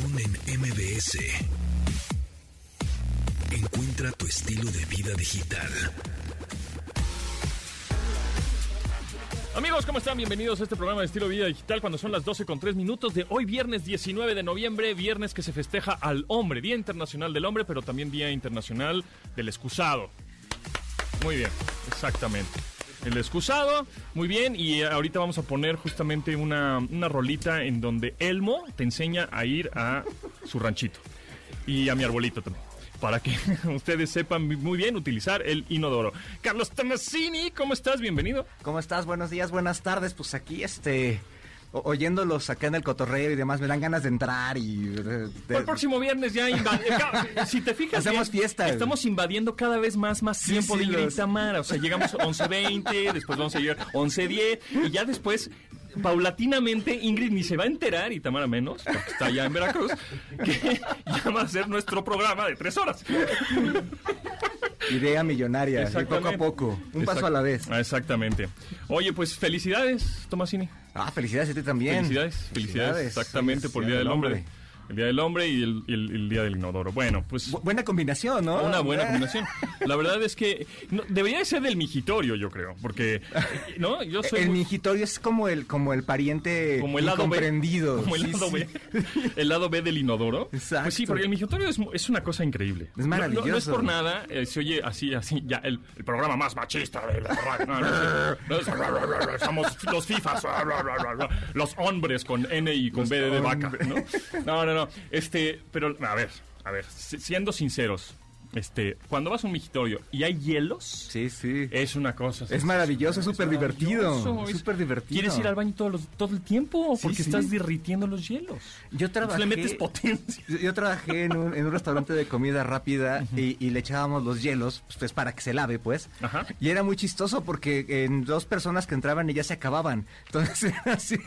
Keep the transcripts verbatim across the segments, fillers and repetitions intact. Pontón en M V S. Encuentra tu estilo de vida digital. Amigos, ¿cómo están? Bienvenidos a este programa de Estilo Vida Digital cuando son las doce con tres minutos de hoy, viernes diecinueve de noviembre, viernes que se festeja al hombre, Día Internacional del Hombre, pero también Día Internacional del Excusado. Muy bien, exactamente. El excusado, muy bien, y ahorita vamos a poner justamente una, una rolita en donde Elmo te enseña a ir a su ranchito y a mi arbolito también, para que ustedes sepan muy bien utilizar el inodoro. Carlos Tomasini, ¿cómo estás? Bienvenido. ¿Cómo estás? Buenos días, buenas tardes. Pues aquí, este... oyéndolos acá en el cotorreo y demás, me dan ganas de entrar y... De, de... El próximo viernes ya invadimos. Si te fijas, hacemos bien, fiesta. Estamos invadiendo cada vez más, más sí, tiempo sí, de Ingrid los... Tamara. O sea, llegamos once veinte, después once diez, y ya después... paulatinamente Ingrid ni se va a enterar y Tamara menos, porque está allá en Veracruz, que ya va a ser nuestro programa de tres horas. Idea millonaria, y poco a poco, un paso a la vez. Exactamente. Oye, pues felicidades, Tomasini. Ah, felicidades a ti también. Felicidades, felicidades, felicidades exactamente felicidades por el Día del Hombre. hombre. El Día del Hombre y el, el, el Día del Inodoro. Bueno, pues... Bu- buena combinación, ¿no? Una buena combinación. La verdad es que no, debería de ser del mingitorio, yo creo, porque... ¿no? Yo soy el muy... mingitorio es como el, como el pariente como el lado incomprendido. B. Como el sí, lado sí. B. El lado B del inodoro. Exacto. Pues sí, porque el mingitorio es, es una cosa increíble. Es maravilloso. No, no, no es por nada, eh, se oye así, así, ya, el, el programa más machista de la... No, no, no, no, somos los fifas, los hombres con N y con los B de, de vaca, ¿no? No, no, no. No, este, pero a ver, a ver, siendo sinceros, este, cuando vas a un migitorio y hay hielos, sí, sí, es una cosa. Es maravilloso, es súper divertido, es súper divertido. Quieres ir al baño todos los, todo el tiempo porque sí, sí. estás derritiendo los hielos. Yo trabajé, le metes potencia. Yo trabajé en un, en un restaurante de comida rápida uh-huh. y, y le echábamos los hielos pues para que se lave, pues. Ajá. Y era muy chistoso porque en dos personas que entraban y ya se acababan. Entonces era así.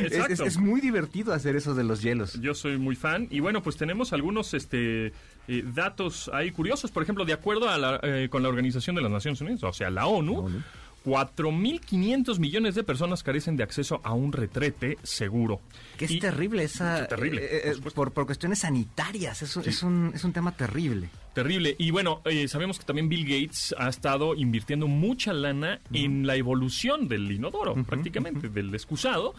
Es, es, es muy divertido hacer eso de los hielos. Yo soy muy fan y bueno, pues tenemos algunos este eh, datos ahí curiosos. Por ejemplo, de acuerdo a la, eh, con la Organización de las Naciones Unidas, o sea, la ONU, la ONU. cuatro mil quinientos millones de personas carecen de acceso a un retrete seguro. Que es y, terrible esa... Es terrible, eh, eh, por, por cuestiones sanitarias, es, sí. es, un, es un tema terrible. Terrible. Y bueno, eh, sabemos que también Bill Gates ha estado invirtiendo mucha lana uh-huh. en la evolución del inodoro, uh-huh, prácticamente, uh-huh. del excusado,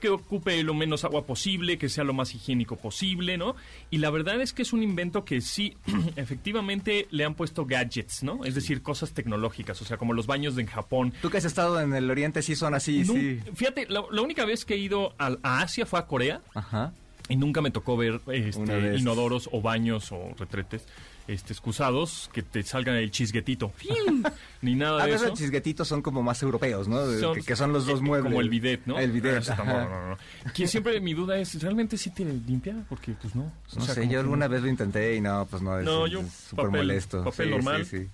que ocupe lo menos agua posible, que sea lo más higiénico posible, ¿no? Y la verdad es que es un invento que sí, efectivamente le han puesto gadgets, ¿no? Es decir, cosas tecnológicas, o sea, como los baños en Japón. Tú que has estado en el oriente sí son así, no, sí. Fíjate, la, la única vez que he ido a, a Asia fue a Corea. Ajá. Y nunca me tocó ver este, inodoros o baños o retretes. Este, excusados, que te salgan el chisguetito. Ni nada de a veces eso. Los chisguetitos son como más europeos, ¿no? Son, que, que son los dos muebles. Como el bidet, ¿no? El bidet. No, no, no, no. Que siempre mi duda es, ¿realmente sí te limpia? Porque pues no. No o sea, sé, yo alguna no. vez lo intenté y no, pues no. Es, no, yo es súper molesto. Papel sí, normal. Sí, sí.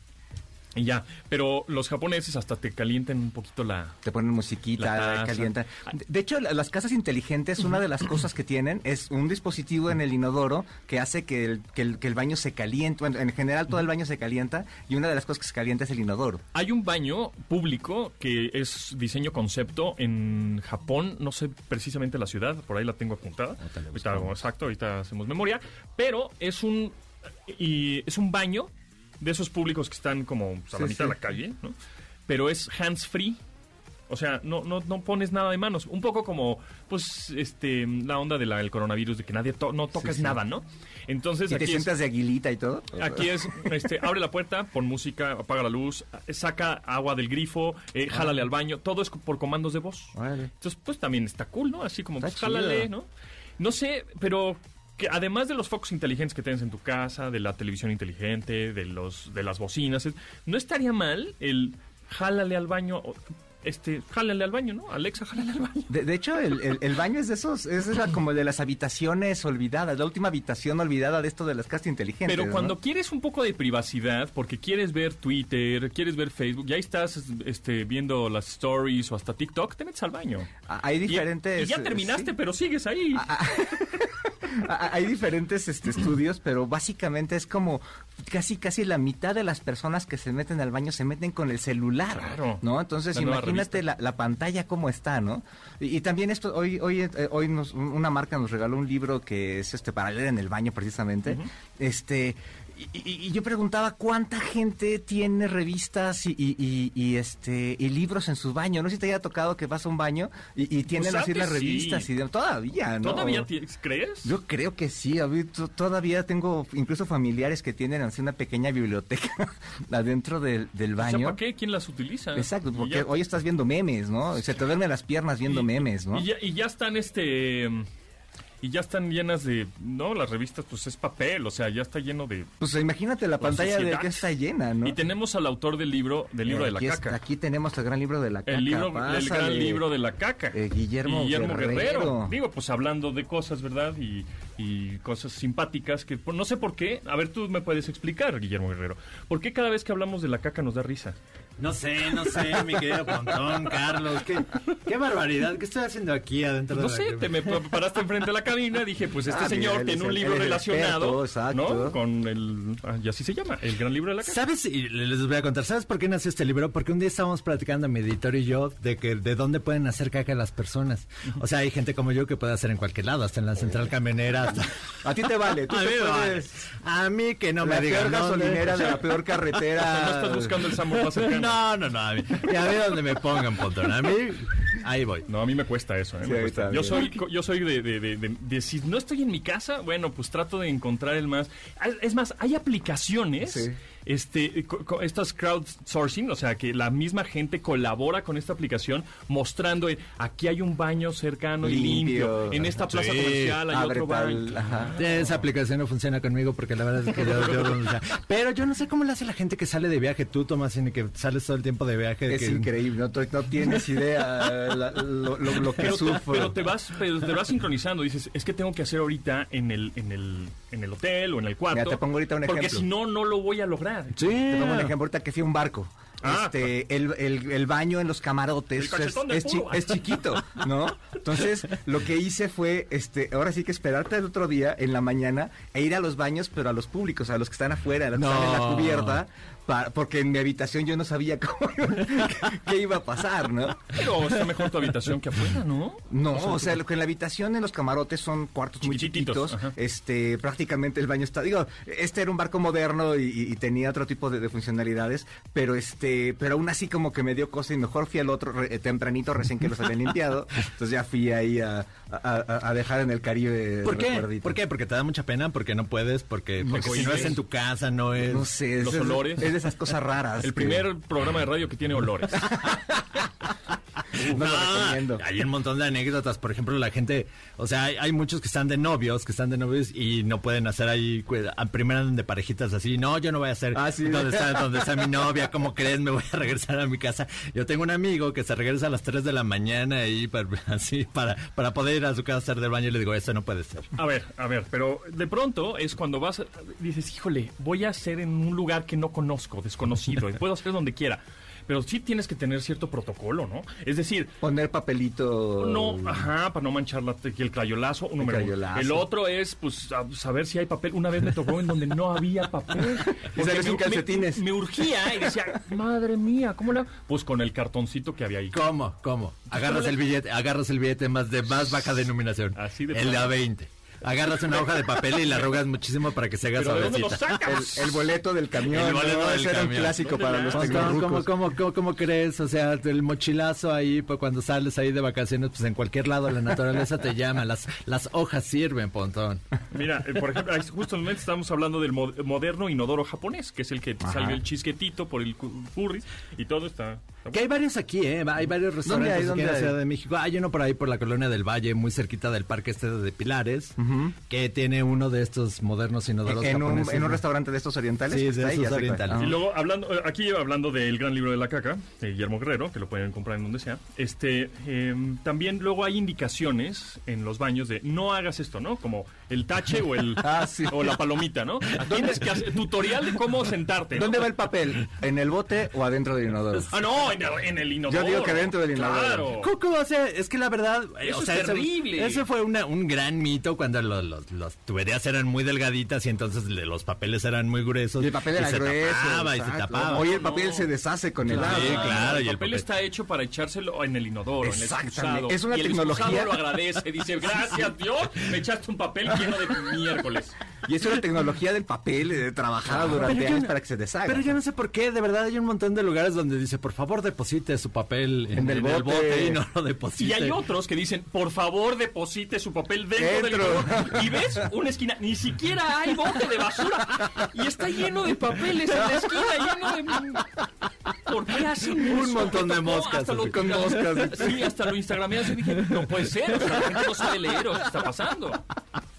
Y ya, pero los japoneses hasta te calientan un poquito la... Te ponen musiquita, calientan. De hecho, las casas inteligentes, una de las cosas que tienen es un dispositivo en el inodoro que hace que el, que el, que el baño se caliente. Bueno, en general todo el baño se calienta y una de las cosas que se calienta es el inodoro. Hay un baño público que es diseño concepto en Japón, no sé precisamente la ciudad, por ahí la tengo apuntada. Ahorita, exacto, ahorita hacemos memoria, pero es un, y, es un baño... de esos públicos que están como pues, a sí, la mitad sí. de la calle, ¿no? Pero es hands-free. O sea, no, no, no pones nada de manos. Un poco como, pues, este, la onda del de coronavirus, de que nadie to- no tocas sí, sí. nada, ¿no? Entonces, ¿y aquí te sientas es, de aguilita y todo? Aquí es, este, abre la puerta, pon música, apaga la luz, saca agua del grifo, eh, ah. jálale al baño. Todo es por comandos de voz. Vale. Entonces, pues, también está cool, ¿no? Así como, pues, jálale, ¿no? No sé, pero... que además de los focos inteligentes que tienes en tu casa, de la televisión inteligente, de los de las bocinas, no estaría mal el jálale al baño, este jálale al baño, ¿no? Alexa, jálale al baño. De, de hecho, el, el, el baño es de esos, es de la, como de las habitaciones olvidadas, la última habitación olvidada de esto de las casas inteligentes. Pero cuando ¿no? quieres un poco de privacidad, porque quieres ver Twitter, quieres ver Facebook, ya estás este, viendo las stories o hasta TikTok, te metes al baño. Hay diferentes... Y, y ya terminaste, sí. pero sigues ahí. Ah, ah. Hay diferentes este, estudios, pero básicamente es como casi casi la mitad de las personas que se meten al baño se meten con el celular, claro, ¿no? Entonces la imagínate la, la pantalla cómo está, ¿no? Y, y también esto, hoy hoy eh, hoy nos, una marca nos regaló un libro que es este para leer en el baño precisamente, uh-huh. este... Y, y, y yo preguntaba cuánta gente tiene revistas y, y, y, y este y libros en su baño. No sé si te haya tocado que vas a un baño y, y tienen pues así las revistas. Sí. Y de, todavía, ¿no? ¿Todavía crees? Yo creo que sí. Todavía tengo incluso familiares que tienen así una pequeña biblioteca adentro del, del baño. O sea, ¿para qué? ¿Quién las utiliza? Exacto, porque ya... hoy estás viendo memes, ¿no? Se te duermen las piernas viendo y, memes, ¿no? Y ya, y ya están este... Y ya están llenas de... No, las revistas, pues es papel, o sea, ya está lleno de... Pues imagínate la, la pantalla sociedad. De que está llena, ¿no? Y tenemos al autor del libro, del libro eh, de la caca. Está, aquí tenemos el gran libro de la caca. El, libro, pásale, el gran libro de la caca. Eh, Guillermo, Guillermo Guerrero. Guerrero. Digo, pues hablando de cosas, ¿verdad? Y, y cosas simpáticas que... No sé por qué. A ver, tú me puedes explicar, Guillermo Guerrero. ¿Por qué cada vez que hablamos de la caca nos da risa? No sé, no sé, mi querido Pontón, Carlos. Qué, qué barbaridad. ¿Qué estoy haciendo aquí adentro no de la sé, te me paraste enfrente de la cabina, dije, pues este ah, señor tiene un libro relacionado, experto, ¿no? Con el, ah, y así se llama, el gran libro de la caca. ¿Sabes? Y les voy a contar, ¿sabes por qué nació este libro? Porque un día estábamos platicando, mi editor y yo, de que de dónde pueden hacer caca las personas. O sea, hay gente como yo que puede hacer en cualquier lado, hasta en la central camionera. Hasta... A ti te vale, tú a, te mí puedes... vale. A mí que no la me digan. La peor gasolinera, no, de la peor carretera. O sea, no estás buscando el Sambo más cercano. No, no, no, a mí. Y a mí donde me pongan, Pontón. A mí, ahí voy. No, a mí me cuesta eso, ¿eh? Sí, me cuesta. Yo soy, yo soy de, de, de, de De, si no estoy en mi casa, bueno, pues trato de encontrar el más... Es más, hay aplicaciones, sí. este, co, co, estas crowdsourcing, o sea, que la misma gente colabora con esta aplicación mostrando, el, aquí hay un baño cercano limpio. y limpio, en esta plaza sí. comercial hay Abre otro tal, baño. Ajá. Esa aplicación no funciona conmigo porque la verdad es que yo... yo o sea, pero yo no sé cómo le hace la gente que sale de viaje, tú, Tomás, y que sales todo el tiempo de viaje. De es que... increíble, no, no tienes idea la, lo, lo, lo que pero, sufro. Pero te vas, pero te vas sincronizando, dices, es que tengo que hacer ahorita en el en el, en el hotel o en el cuarto. Mira, te pongo ahorita un ejemplo. Porque si no, no lo voy a lograr. Sí. Te pongo un ejemplo. Ahorita que fui a un barco. Ah, este, el, el, el baño en los camarotes es, es, chi, es chiquito, ¿no? Entonces, lo que hice fue, este, ahora sí que esperarte el otro día, en la mañana, e ir a los baños, pero a los públicos, a los que están afuera, a los no. que están en la cubierta, para, porque en mi habitación yo no sabía cómo, qué iba a pasar, ¿no? Pero está mejor tu habitación que afuera, ¿no? No, o sea, o sea lo que en la habitación en los camarotes son cuartos muy chiquitos, ajá. este, prácticamente el baño está, digo, este era un barco moderno y, y, y tenía otro tipo de, de funcionalidades, pero este, pero aún así como que me dio cosa y mejor fui al otro re, tempranito recién que los habían limpiado. Entonces ya fui ahí a, a, a dejar en el Caribe. ¿Por qué? Recuerdito. ¿Por qué? Porque te da mucha pena, porque no puedes, porque, porque no, si no es en tu casa, no es... No sé. Los es, olores. Es de esas cosas raras. El que... primer programa de radio que tiene olores. No, no lo recomiendo. Hay un montón de anécdotas, por ejemplo, la gente, o sea, hay, hay muchos que están de novios, que están de novios y no pueden hacer ahí, primero andan de parejitas así, no, yo no voy a hacer ah, ¿sí? ¿Dónde está, dónde está mi novia? ¿Cómo crees? Me voy a regresar a mi casa. Yo tengo un amigo que se regresa a las tres de la mañana y para, así, para, para poder ir a su casa a hacer del baño y le digo, eso no puede ser. A ver, a ver, pero de pronto es cuando vas, dices, híjole, voy a hacer en un lugar que no conozco, desconocido, y puedo hacer donde quiera. Pero sí tienes que tener cierto protocolo, ¿no? Es decir... Poner papelito... No, ajá, para no manchar la, el crayolazo. Un número el, crayolazo. El otro es, pues, saber si hay papel. Una vez me tocó en donde no había papel. Y sabes, sin calcetines. Me, me urgía y decía, madre mía, ¿cómo la...? Pues con el cartoncito que había ahí. ¿Cómo? ¿Cómo? Agarras el billete, agarras el billete más de más baja denominación. Así de el de A veinte. Agarras una hoja de papel y la arrugas muchísimo para que se haga suavecita. El, el boleto del camión. El boleto ¿no? del Ese camión. Era un clásico para la... los tecnologos. ¿Cómo, cómo, cómo, ¿Cómo crees? O sea, el mochilazo ahí, pues, cuando sales ahí de vacaciones, pues en cualquier lado la naturaleza te llama. Las, las hojas sirven, Pontón. Mira, eh, por ejemplo, justamente estamos hablando del mo- moderno inodoro japonés, que es el que Ajá. salió el chisquetito por el curry y todo está... Que hay varios aquí, ¿eh? Hay varios restaurantes hay, aquí en la Ciudad de México. Hay uno por ahí, por la Colonia del Valle, muy cerquita del Parque Este de Pilares, uh-huh. que tiene uno de estos modernos inodoros en japoneses. Un, ¿En un restaurante de estos orientales? Sí, de estos orientales. Ah. Y luego, hablando aquí hablando del gran libro de la caca, de Guillermo Guerrero, que lo pueden comprar en donde sea, este eh, también luego hay indicaciones en los baños de no hagas esto, ¿no? Como el tache o el ah, sí. o la palomita, ¿no? Tienes que hacer tutorial de cómo sentarte, ¿no? ¿Dónde va el papel? ¿En el bote o adentro del inodoro? Ah, no, No, en, en el inodoro. Yo digo que dentro del inodoro. Claro. Cucu, o sea, es que la verdad... Eso o sea, es terrible. Eso, eso fue una, un gran mito cuando los, los, las tuberías eran muy delgaditas y entonces los papeles eran muy gruesos. Y el papel era grueso. Tapaba, y se tapaba. Oye, el papel no. se deshace con claro, el agua. Sí, claro. El, y el papel, papel está hecho para echárselo en el inodoro. Exactamente. En el es una y tecnología. El lo agradece. Dice, gracias Dios, me echaste un papel lleno de miércoles. Y es una tecnología del papel, de trabajar claro, durante años no, para que se deshaga. Pero yo no sé por qué, de verdad hay un montón de lugares donde dice, por favor deposite su papel en, en, el, en bote. El bote y no lo deposite. Y hay otros que dicen, por favor deposite su papel dentro, dentro. del bote. Y ves una esquina, ni siquiera hay bote de basura. Y está lleno de papeles en la esquina, lleno de... ¿Por qué hacen eso? Un montón de moscas. No, hasta con moscas. Sí, hasta lo instagrameas y dije, no puede ser, o sea, la gente no sabe leer o qué está pasando.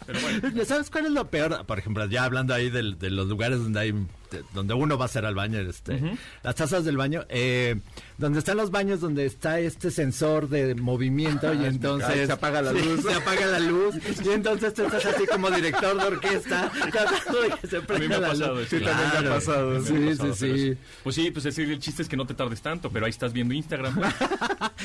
Pero bueno. ¿Sabes cuál es lo peor? Por ejemplo, ya hablando ahí de, de los lugares donde hay de, donde uno va a hacer al baño, este, uh-huh. las tazas del baño, eh, donde están los baños donde está este sensor de movimiento ah, y entonces ay, se apaga la luz, sí, se apaga la luz y entonces tú estás así como director de orquesta tratando de que se prenda la luz. Sí, claro, también me ha pasado. Sí, me sí, me ha pasado, sí, sí. Pues sí, pues el chiste es que no te tardes tanto, pero ahí estás viendo Instagram.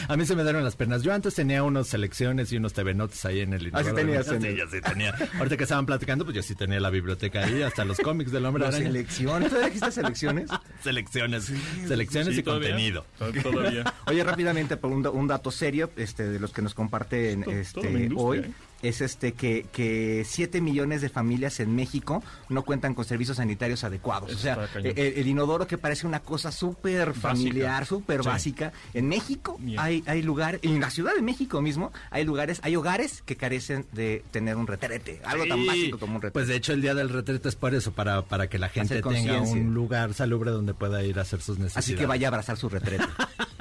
A mí se me dieron las penas. Yo antes tenía unas selecciones y unos T V Notes ahí en el... Ah, sí tenías. Sí, yo sí tenía. Ahorita que estaban platicando, pues yo sí tenía la biblioteca ahí, hasta los cómics del Hombre Araña. ¿Selección? ¿Todavía existen selecciones? Selecciones. Sí, selecciones sí, y todavía, contenido. Todavía. Oye, rápidamente, por un, un dato serio este, de los que nos comparten este, hoy... ¿eh? Es este que, que siete millones de familias en México no cuentan con servicios sanitarios adecuados. Eso o sea, el, el inodoro que parece una cosa súper familiar, súper sí. básica. En México yeah. hay, hay lugares, en la Ciudad de México mismo, hay lugares, hay hogares que carecen de tener un retrete. Algo sí. tan básico como un retrete. Pues de hecho el día del retrete es por eso, para, para que la gente tenga un lugar salubre donde pueda ir a hacer sus necesidades. Así que vaya a abrazar su retrete.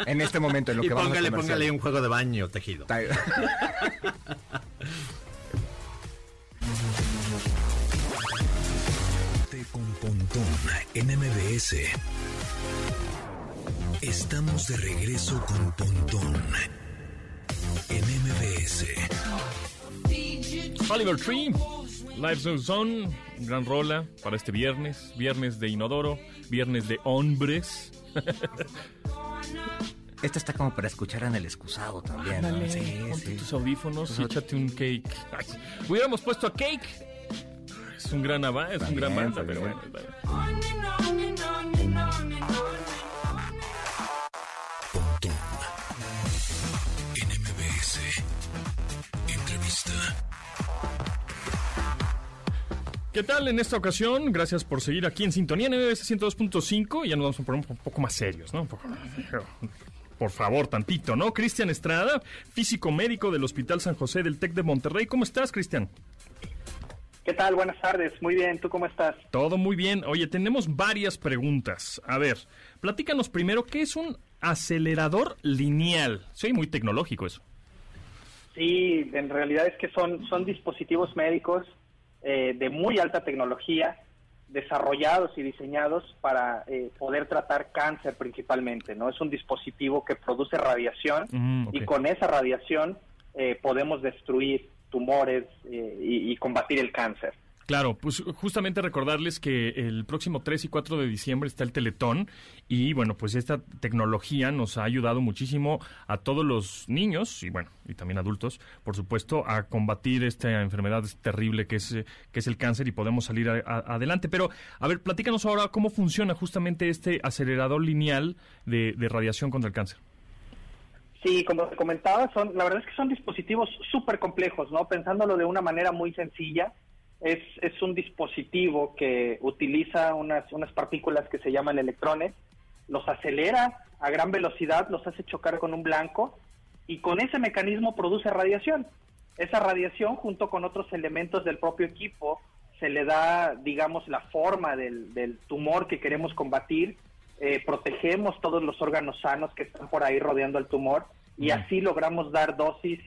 En este momento, en lo y que vamos póngale, a póngale, póngale un juego de baño tejido. Con Pontón en M V S. Estamos de regreso con Pontón en M V S. Oliver Tree, Life Goes On, gran rola para este viernes, viernes de inodoro, viernes de hombres. Esta está como para escuchar en el excusado también. Ándale, ¿no? Sí, ponte sí. tus audífonos pues y échate un cake. Ay, hubiéramos puesto a cake. Es un gran avance, es un gran banda, pero bueno. Pontón en M V S. Entrevista. ¿Qué tal en esta ocasión? Gracias por seguir aquí en sintonía en M V S ciento dos punto cinco. Ya nos vamos a poner un poco más serios, ¿no? Un poco más serios. Por favor, tantito, ¿no? Cristian Estrada, físico médico del Hospital San José del TEC de Monterrey. ¿Cómo estás, Cristian? ¿Qué tal? Buenas tardes. Muy bien. ¿Tú cómo estás? Todo muy bien. Oye, tenemos varias preguntas. A ver, platícanos primero, ¿qué es un acelerador lineal? Sí, muy tecnológico eso. Sí, en realidad es que son, son dispositivos médicos eh, de muy alta tecnología, desarrollados y diseñados para eh, poder tratar cáncer principalmente, ¿no? Es un dispositivo que produce radiación mm, okay. y con esa radiación eh, podemos destruir tumores eh, y, y combatir el cáncer. Claro, pues justamente recordarles que el próximo tres y cuatro de diciembre está el Teletón y bueno, pues esta tecnología nos ha ayudado muchísimo a todos los niños y bueno, y también adultos, por supuesto, a combatir esta enfermedad terrible que es, que es el cáncer y podemos salir a, a, adelante. Pero, a ver, platícanos ahora cómo funciona justamente este acelerador lineal de, de radiación contra el cáncer. Sí, como te comentaba, son, la verdad es que son dispositivos súper complejos, ¿no? Pensándolo de una manera muy sencilla, es, es un dispositivo que utiliza unas, unas partículas que se llaman electrones, los acelera a gran velocidad, los hace chocar con un blanco y con ese mecanismo produce radiación. Esa radiación, junto con otros elementos del propio equipo, se le da, digamos, la forma del, del tumor que queremos combatir. Eh, protegemos todos los órganos sanos que están por ahí rodeando el tumor y así logramos dar dosis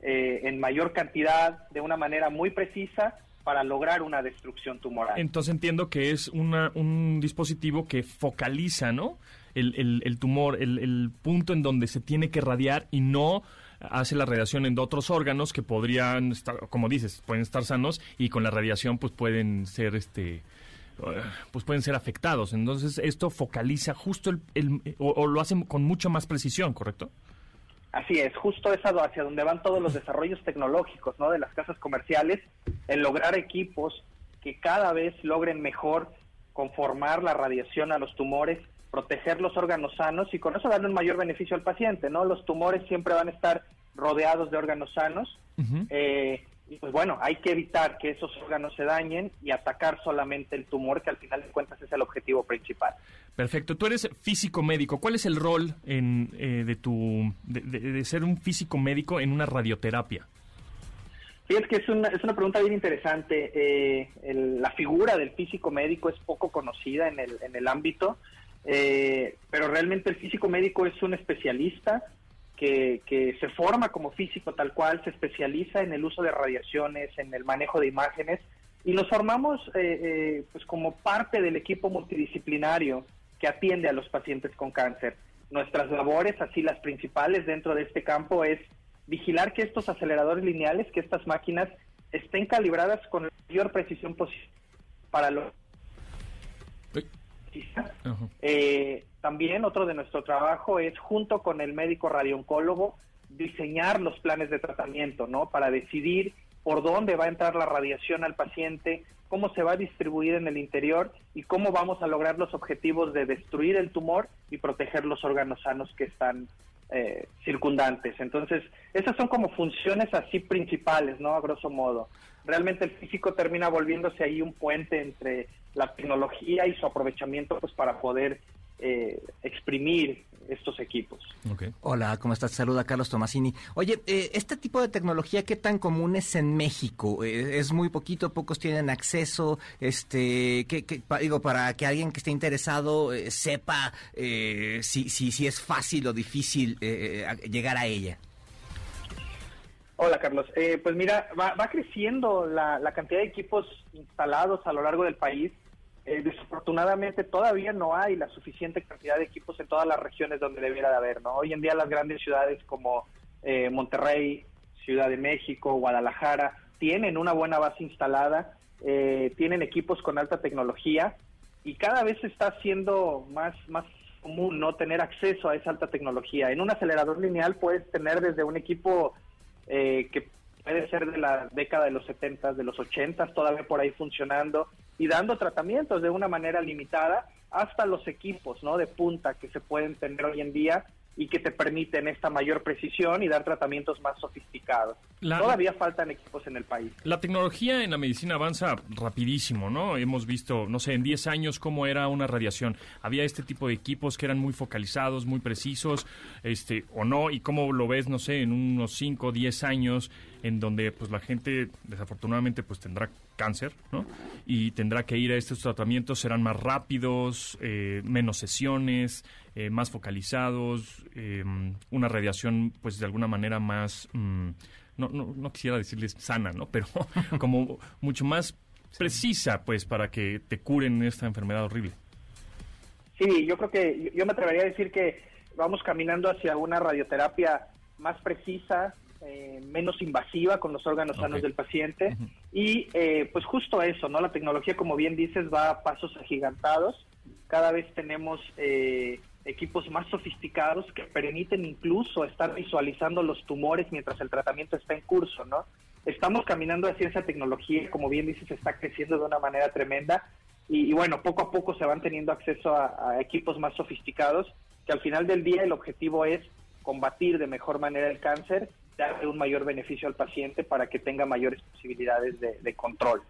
eh, en mayor cantidad de una manera muy precisa para lograr una destrucción tumoral. Entonces entiendo que es una, un dispositivo que focaliza, ¿no? el, el, el tumor, el, el punto en donde se tiene que radiar y no hace la radiación en otros órganos que podrían estar, como dices, pueden estar sanos y con la radiación pues pueden ser este pues pueden ser afectados. Entonces esto focaliza justo el, el o, o lo hacen con mucha más precisión, ¿correcto? Así es, justo es hacia donde van todos los desarrollos tecnológicos, ¿no?, de las casas comerciales, en lograr equipos que cada vez logren mejor conformar la radiación a los tumores, proteger los órganos sanos y con eso darle un mayor beneficio al paciente, ¿no? Los tumores siempre van a estar rodeados de órganos sanos. Uh-huh. eh, y pues bueno, hay que evitar que esos órganos se dañen y atacar solamente el tumor, que al final de cuentas es el objetivo principal. Perfecto. Tú eres físico médico. ¿Cuál es el rol en, eh, de, tu, de, de, de ser un físico médico en una radioterapia? Fíjate que es una, es una pregunta bien interesante. Eh, el, la figura del físico médico es poco conocida en el, en el ámbito, eh, pero realmente el físico médico es un especialista que, que se forma como físico tal cual, se especializa en el uso de radiaciones, en el manejo de imágenes, y nos formamos eh, eh, pues como parte del equipo multidisciplinario que atiende a los pacientes con cáncer. Nuestras labores, así las principales dentro de este campo, es vigilar que estos aceleradores lineales, que estas máquinas, estén calibradas con la mayor precisión posible para los... Uh-huh. Eh, también otro de nuestro trabajo es, junto con el médico radioncólogo, diseñar los planes de tratamiento, ¿no?, para decidir por dónde va a entrar la radiación al paciente, cómo se va a distribuir en el interior y cómo vamos a lograr los objetivos de destruir el tumor y proteger los órganos sanos que están eh, circundantes. Entonces, esas son como funciones así principales, ¿no?, a grosso modo. Realmente el físico termina volviéndose ahí un puente entre la tecnología y su aprovechamiento, pues, para poder eh, exprimir estos equipos. Okay. Hola, ¿cómo estás? Saluda Carlos Tomasini. Oye, eh, ¿este tipo de tecnología qué tan común es en México? Eh, ¿Es muy poquito? ¿Pocos tienen acceso? Este, que, que, pa, digo, para que alguien que esté interesado eh, sepa eh, si, si, si es fácil o difícil eh, llegar a ella. Hola, Carlos. Eh, pues mira, va, va creciendo la, la cantidad de equipos instalados a lo largo del país. Eh, desafortunadamente todavía no hay la suficiente cantidad de equipos en todas las regiones donde debiera de haber, ¿no? Hoy en día las grandes ciudades como eh, Monterrey, Ciudad de México, Guadalajara, tienen una buena base instalada, eh, tienen equipos con alta tecnología y cada vez se está haciendo más, más común, ¿no?, tener acceso a esa alta tecnología. En un acelerador lineal puedes tener desde un equipo... Eh, que puede ser de la década de los setenta, de los ochenta, todavía por ahí funcionando y dando tratamientos de una manera limitada, hasta los equipos, ¿no?, de punta que se pueden tener hoy en día y que te permiten esta mayor precisión y dar tratamientos más sofisticados. La, todavía faltan equipos en el país. La tecnología en la medicina avanza rapidísimo, ¿no? Hemos visto, no sé, en diez años cómo era una radiación. Había este tipo de equipos que eran muy focalizados, muy precisos, este o no, y cómo lo ves, no sé, en unos cinco o diez años, en donde pues la gente desafortunadamente pues tendrá cáncer, ¿no?, y tendrá que ir a estos tratamientos, serán más rápidos, eh, menos sesiones, eh, más focalizados, eh, una radiación pues de alguna manera más... Mm, No, no, no quisiera decirles sana, ¿no?, pero como mucho más precisa, pues, para que te curen esta enfermedad horrible. Sí, yo creo que, yo me atrevería a decir que vamos caminando hacia una radioterapia más precisa, eh, menos invasiva con los órganos okay. sanos del paciente, uh-huh. y eh, pues justo eso, ¿no? La tecnología, como bien dices, va a pasos agigantados. Cada vez tenemos eh, equipos más sofisticados que permiten incluso estar visualizando los tumores mientras el tratamiento está en curso, ¿no? Estamos caminando hacia esa tecnología, como bien dices, está creciendo de una manera tremenda y, y bueno, poco a poco se van teniendo acceso a, a equipos más sofisticados que al final del día el objetivo es combatir de mejor manera el cáncer, darle un mayor beneficio al paciente para que tenga mayores posibilidades de, de control.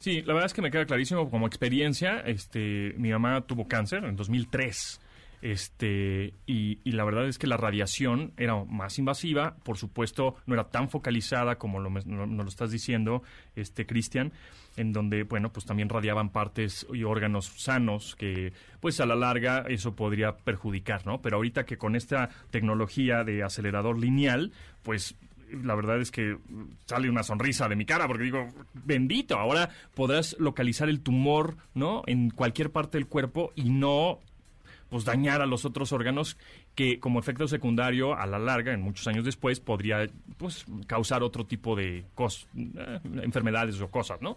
Sí, la verdad es que me queda clarísimo como experiencia. Este, mi mamá tuvo cáncer en dos mil tres, este, y, y la verdad es que la radiación era más invasiva, por supuesto, no era tan focalizada como lo, nos lo estás diciendo, este, Cristian, en donde, bueno, pues también radiaban partes y órganos sanos que, pues a la larga, eso podría perjudicar, ¿no? Pero ahorita que con esta tecnología de acelerador lineal, pues... la verdad es que sale una sonrisa de mi cara porque digo, bendito, ahora podrás localizar el tumor, ¿no?, en cualquier parte del cuerpo y no pues dañar a los otros órganos que como efecto secundario a la larga, en muchos años después, podría pues causar otro tipo de cos- enfermedades o cosas, ¿no?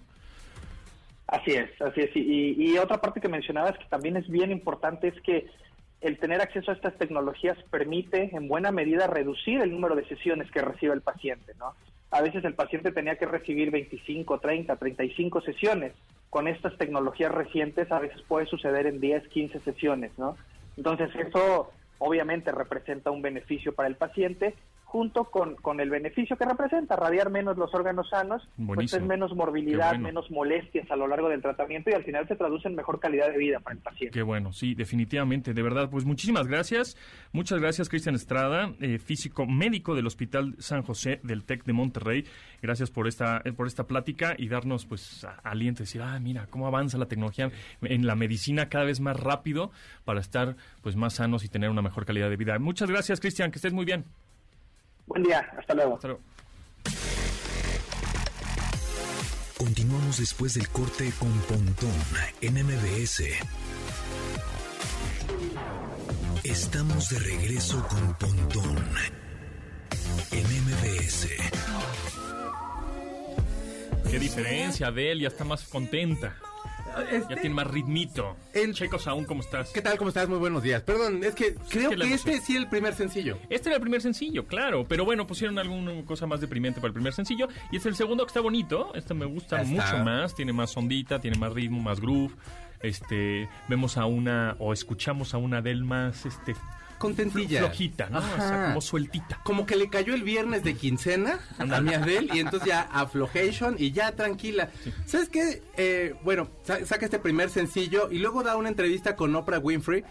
Así es, así es. Y, y otra parte que mencionabas que también es bien importante es que el tener acceso a estas tecnologías permite en buena medida reducir el número de sesiones que recibe el paciente, ¿no? A veces el paciente tenía que recibir veinticinco, treinta, treinta y cinco sesiones. Con estas tecnologías recientes a veces puede suceder en diez, quince sesiones, ¿no? Entonces eso obviamente representa un beneficio para el paciente, junto con, con el beneficio que representa radiar menos los órganos sanos, pues es menos morbilidad, bueno. menos molestias a lo largo del tratamiento y al final se traduce en mejor calidad de vida para el paciente. Qué bueno, sí, definitivamente, de verdad, pues muchísimas gracias, muchas gracias Cristian Estrada, eh, físico médico del Hospital San José del TEC de Monterrey, gracias por esta eh, por esta plática y darnos pues a, aliento, decir, ah, mira, cómo avanza la tecnología en la medicina cada vez más rápido para estar pues más sanos y tener una mejor calidad de vida. Muchas gracias Cristian, que estés muy bien. Buen día, hasta luego. hasta luego. Continuamos después del corte con Pontón en M V S. Estamos de regreso con Pontón en M V S. Qué diferencia, Adele ya está más contenta. Este, ya tiene más ritmito. El, Checos aún, ¿cómo estás? ¿Qué tal? ¿Cómo estás? Muy buenos días. Perdón, es que creo es que, que este sí es el primer sencillo. Este era el primer sencillo, claro. Pero bueno, pusieron alguna cosa más deprimente para el primer sencillo. Y este es el segundo que está bonito. Este me gusta está. mucho más. Tiene más ondita, tiene más ritmo, más groove. Este, vemos a una, o escuchamos a una Adele más, este... contentilla, flojita, ¿no? Ajá. O sea, como sueltita. Como que le cayó el viernes de quincena a mi Adele y entonces ya aflojation y ya tranquila. Sí. ¿Sabes qué? Eh, bueno, sa- saca este primer sencillo y luego da una entrevista con Oprah Winfrey,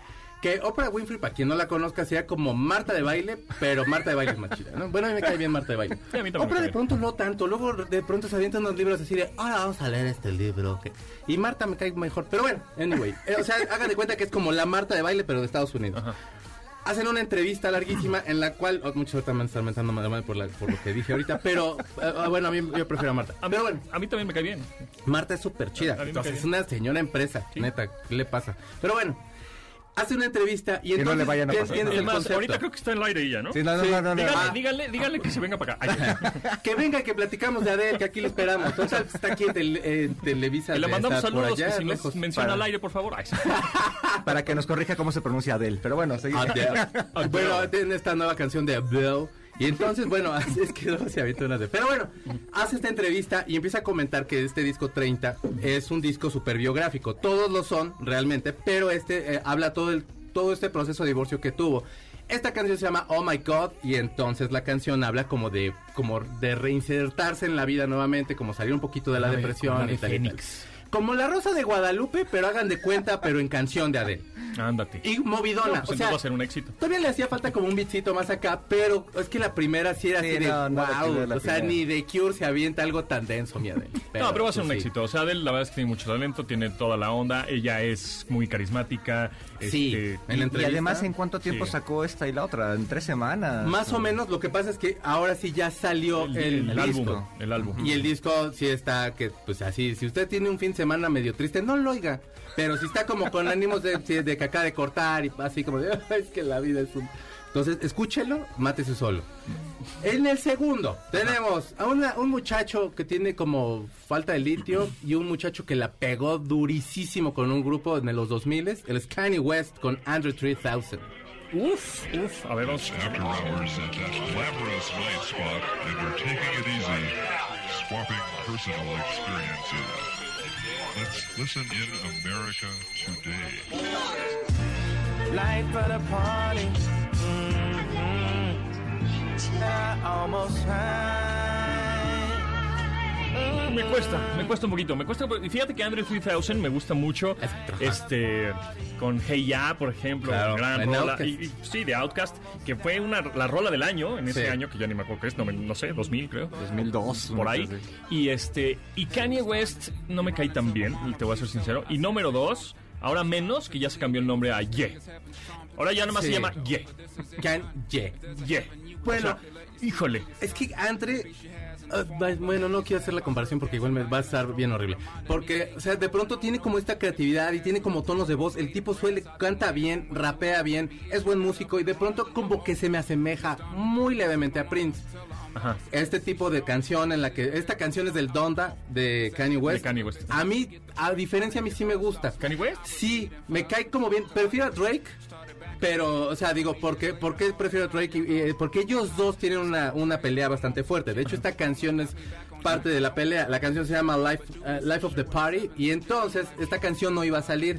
que Oprah Winfrey, para quien no la conozca, sería como Marta de Baile, pero Marta de Baile es más chida, ¿no? Bueno, a mí me cae bien Marta de Baile. Sí, a mí también. Oprah de pronto no tanto, luego de pronto se avientan unos libros así de, ahora vamos a leer este libro, okay. Y Marta me cae mejor, pero bueno, anyway. Eh, o sea, hagan de cuenta que es como la Marta de Baile, pero de Estados Unidos. Ajá. Hacen una entrevista larguísima en la cual... Oh, muchos ahorita me están mentando mal por, la, por lo que dije ahorita, pero... Uh, bueno, a mí yo prefiero a Marta. A mí, pero bueno, a mí también me cae bien. Marta es súper chida. Entonces, es una señora empresa, ¿sí? Neta, ¿qué le pasa? Pero bueno, hace una entrevista y entonces... Que no le vayan a pasar. Es más, ahorita creo que está en el aire ella, ¿no? Sí, no, no, sí. no, no, no, díganle, no, no. Díganle, díganle que se venga para acá. Que venga, que platicamos de Adele, que aquí lo esperamos. Entonces, está aquí en tel, eh, Televisa. Le mandamos saludos, allá, que si nos lejos, menciona para... al aire, por favor. Ay, sí. Para que nos corrija cómo se pronuncia Adele. Pero bueno, seguimos. Bueno, tiene esta nueva canción de Adele. Y entonces, bueno, así es que no se aventó una de... Pero bueno, hace esta entrevista y empieza a comentar que este disco treinta es un disco súper biográfico. Todos lo son, realmente, pero este eh, habla todo el todo este proceso de divorcio que tuvo. Esta canción se llama Oh My God y entonces la canción habla como de como de reinsertarse en la vida nuevamente, como salir un poquito de la Ay, depresión de y tal Fénix. Y tal. Como La Rosa de Guadalupe, pero hagan de cuenta, pero en canción de Adele. Ándate. Y movidona. No, pues o sea, va a ser un éxito. Todavía le hacía falta como un beatcito más acá, pero es que la primera sí era sí, así no, de no, wow. De o sea, primera. Ni de Cure se avienta algo tan denso, mi Adele. Pero, no, pero va a ser pues, un sí. éxito. O sea, Adele, la verdad es que tiene mucho talento, tiene toda la onda. Ella es muy carismática. Sí. Este, en la entrevista. Y además, ¿en cuánto tiempo sí. sacó esta y la otra? ¿En tres semanas? Más o, o menos. Lo que pasa es que ahora sí ya salió el, el, el, el disco. Álbum, el álbum. Y el disco sí está, que pues así. Si usted tiene un fin de semana medio triste, no lo oiga. Pero si está como con ánimos de, de que acaba de cortar y así como de, es que la vida es un... Entonces, escúchelo, mátese solo. En el segundo, tenemos a una, un muchacho que tiene como falta de litio y un muchacho que la pegó durísimo con un grupo en los dos mil, el es Kanye West con Andre tres mil. Uf, uf, a ver, vamos. After hours at that glamorous night spot, and we're taking it easy, swapping personal experiences. Let's listen in America today. Life for the party. Mm-hmm. I almost high. Mm-hmm. Me cuesta, me cuesta un poquito. Me cuesta, fíjate que Andre tres mil me gusta mucho. Este, con Hey Ya, por ejemplo, claro, gran rola. Y, y, sí, de Outkast, que fue una, la rola del año, en ese sí. año, que ya ni me acuerdo qué es, no, no sé, dos mil creo. dos mil dos. Por ahí. Sí. Y este y Kanye West no me caí tan bien, te voy a ser sincero. Y número dos, ahora menos, que ya se cambió el nombre a Ye. Ahora ya nomás sí. se llama Ye. Kanye. Ye. Bueno, o sea, híjole. Es que Andre... Uh, bueno, no quiero hacer la comparación porque igual me va a estar bien horrible. Porque, o sea, de pronto tiene como esta creatividad y tiene como tonos de voz. El tipo suele, canta bien, rapea bien, es buen músico y de pronto como que se me asemeja muy levemente a Prince. Ajá. Este tipo de canción en la que... Esta canción es del Donda de Kanye West. De Kanye West. A mí, a diferencia, a mí sí me gusta. ¿Kanye West? Sí, me cae como bien. Prefiero a Drake, pero, o sea, digo, ¿por qué, por qué prefiero a Drake? Y, eh, porque ellos dos tienen una, una pelea bastante fuerte. De hecho, esta canción es... parte de la pelea, la canción se llama Life, uh, Life of the Party, y entonces esta canción no iba a salir.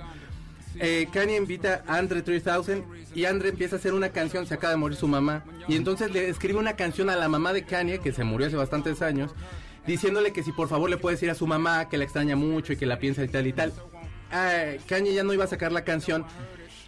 eh, Kanye invita a Andre tres mil y Andre empieza a hacer una canción, se acaba de morir su mamá, y entonces le escribe una canción a la mamá de Kanye, que se murió hace bastantes años, diciéndole que si por favor le puede decir a su mamá que la extraña mucho y que la piensa y tal y tal. eh, Kanye ya no iba a sacar la canción.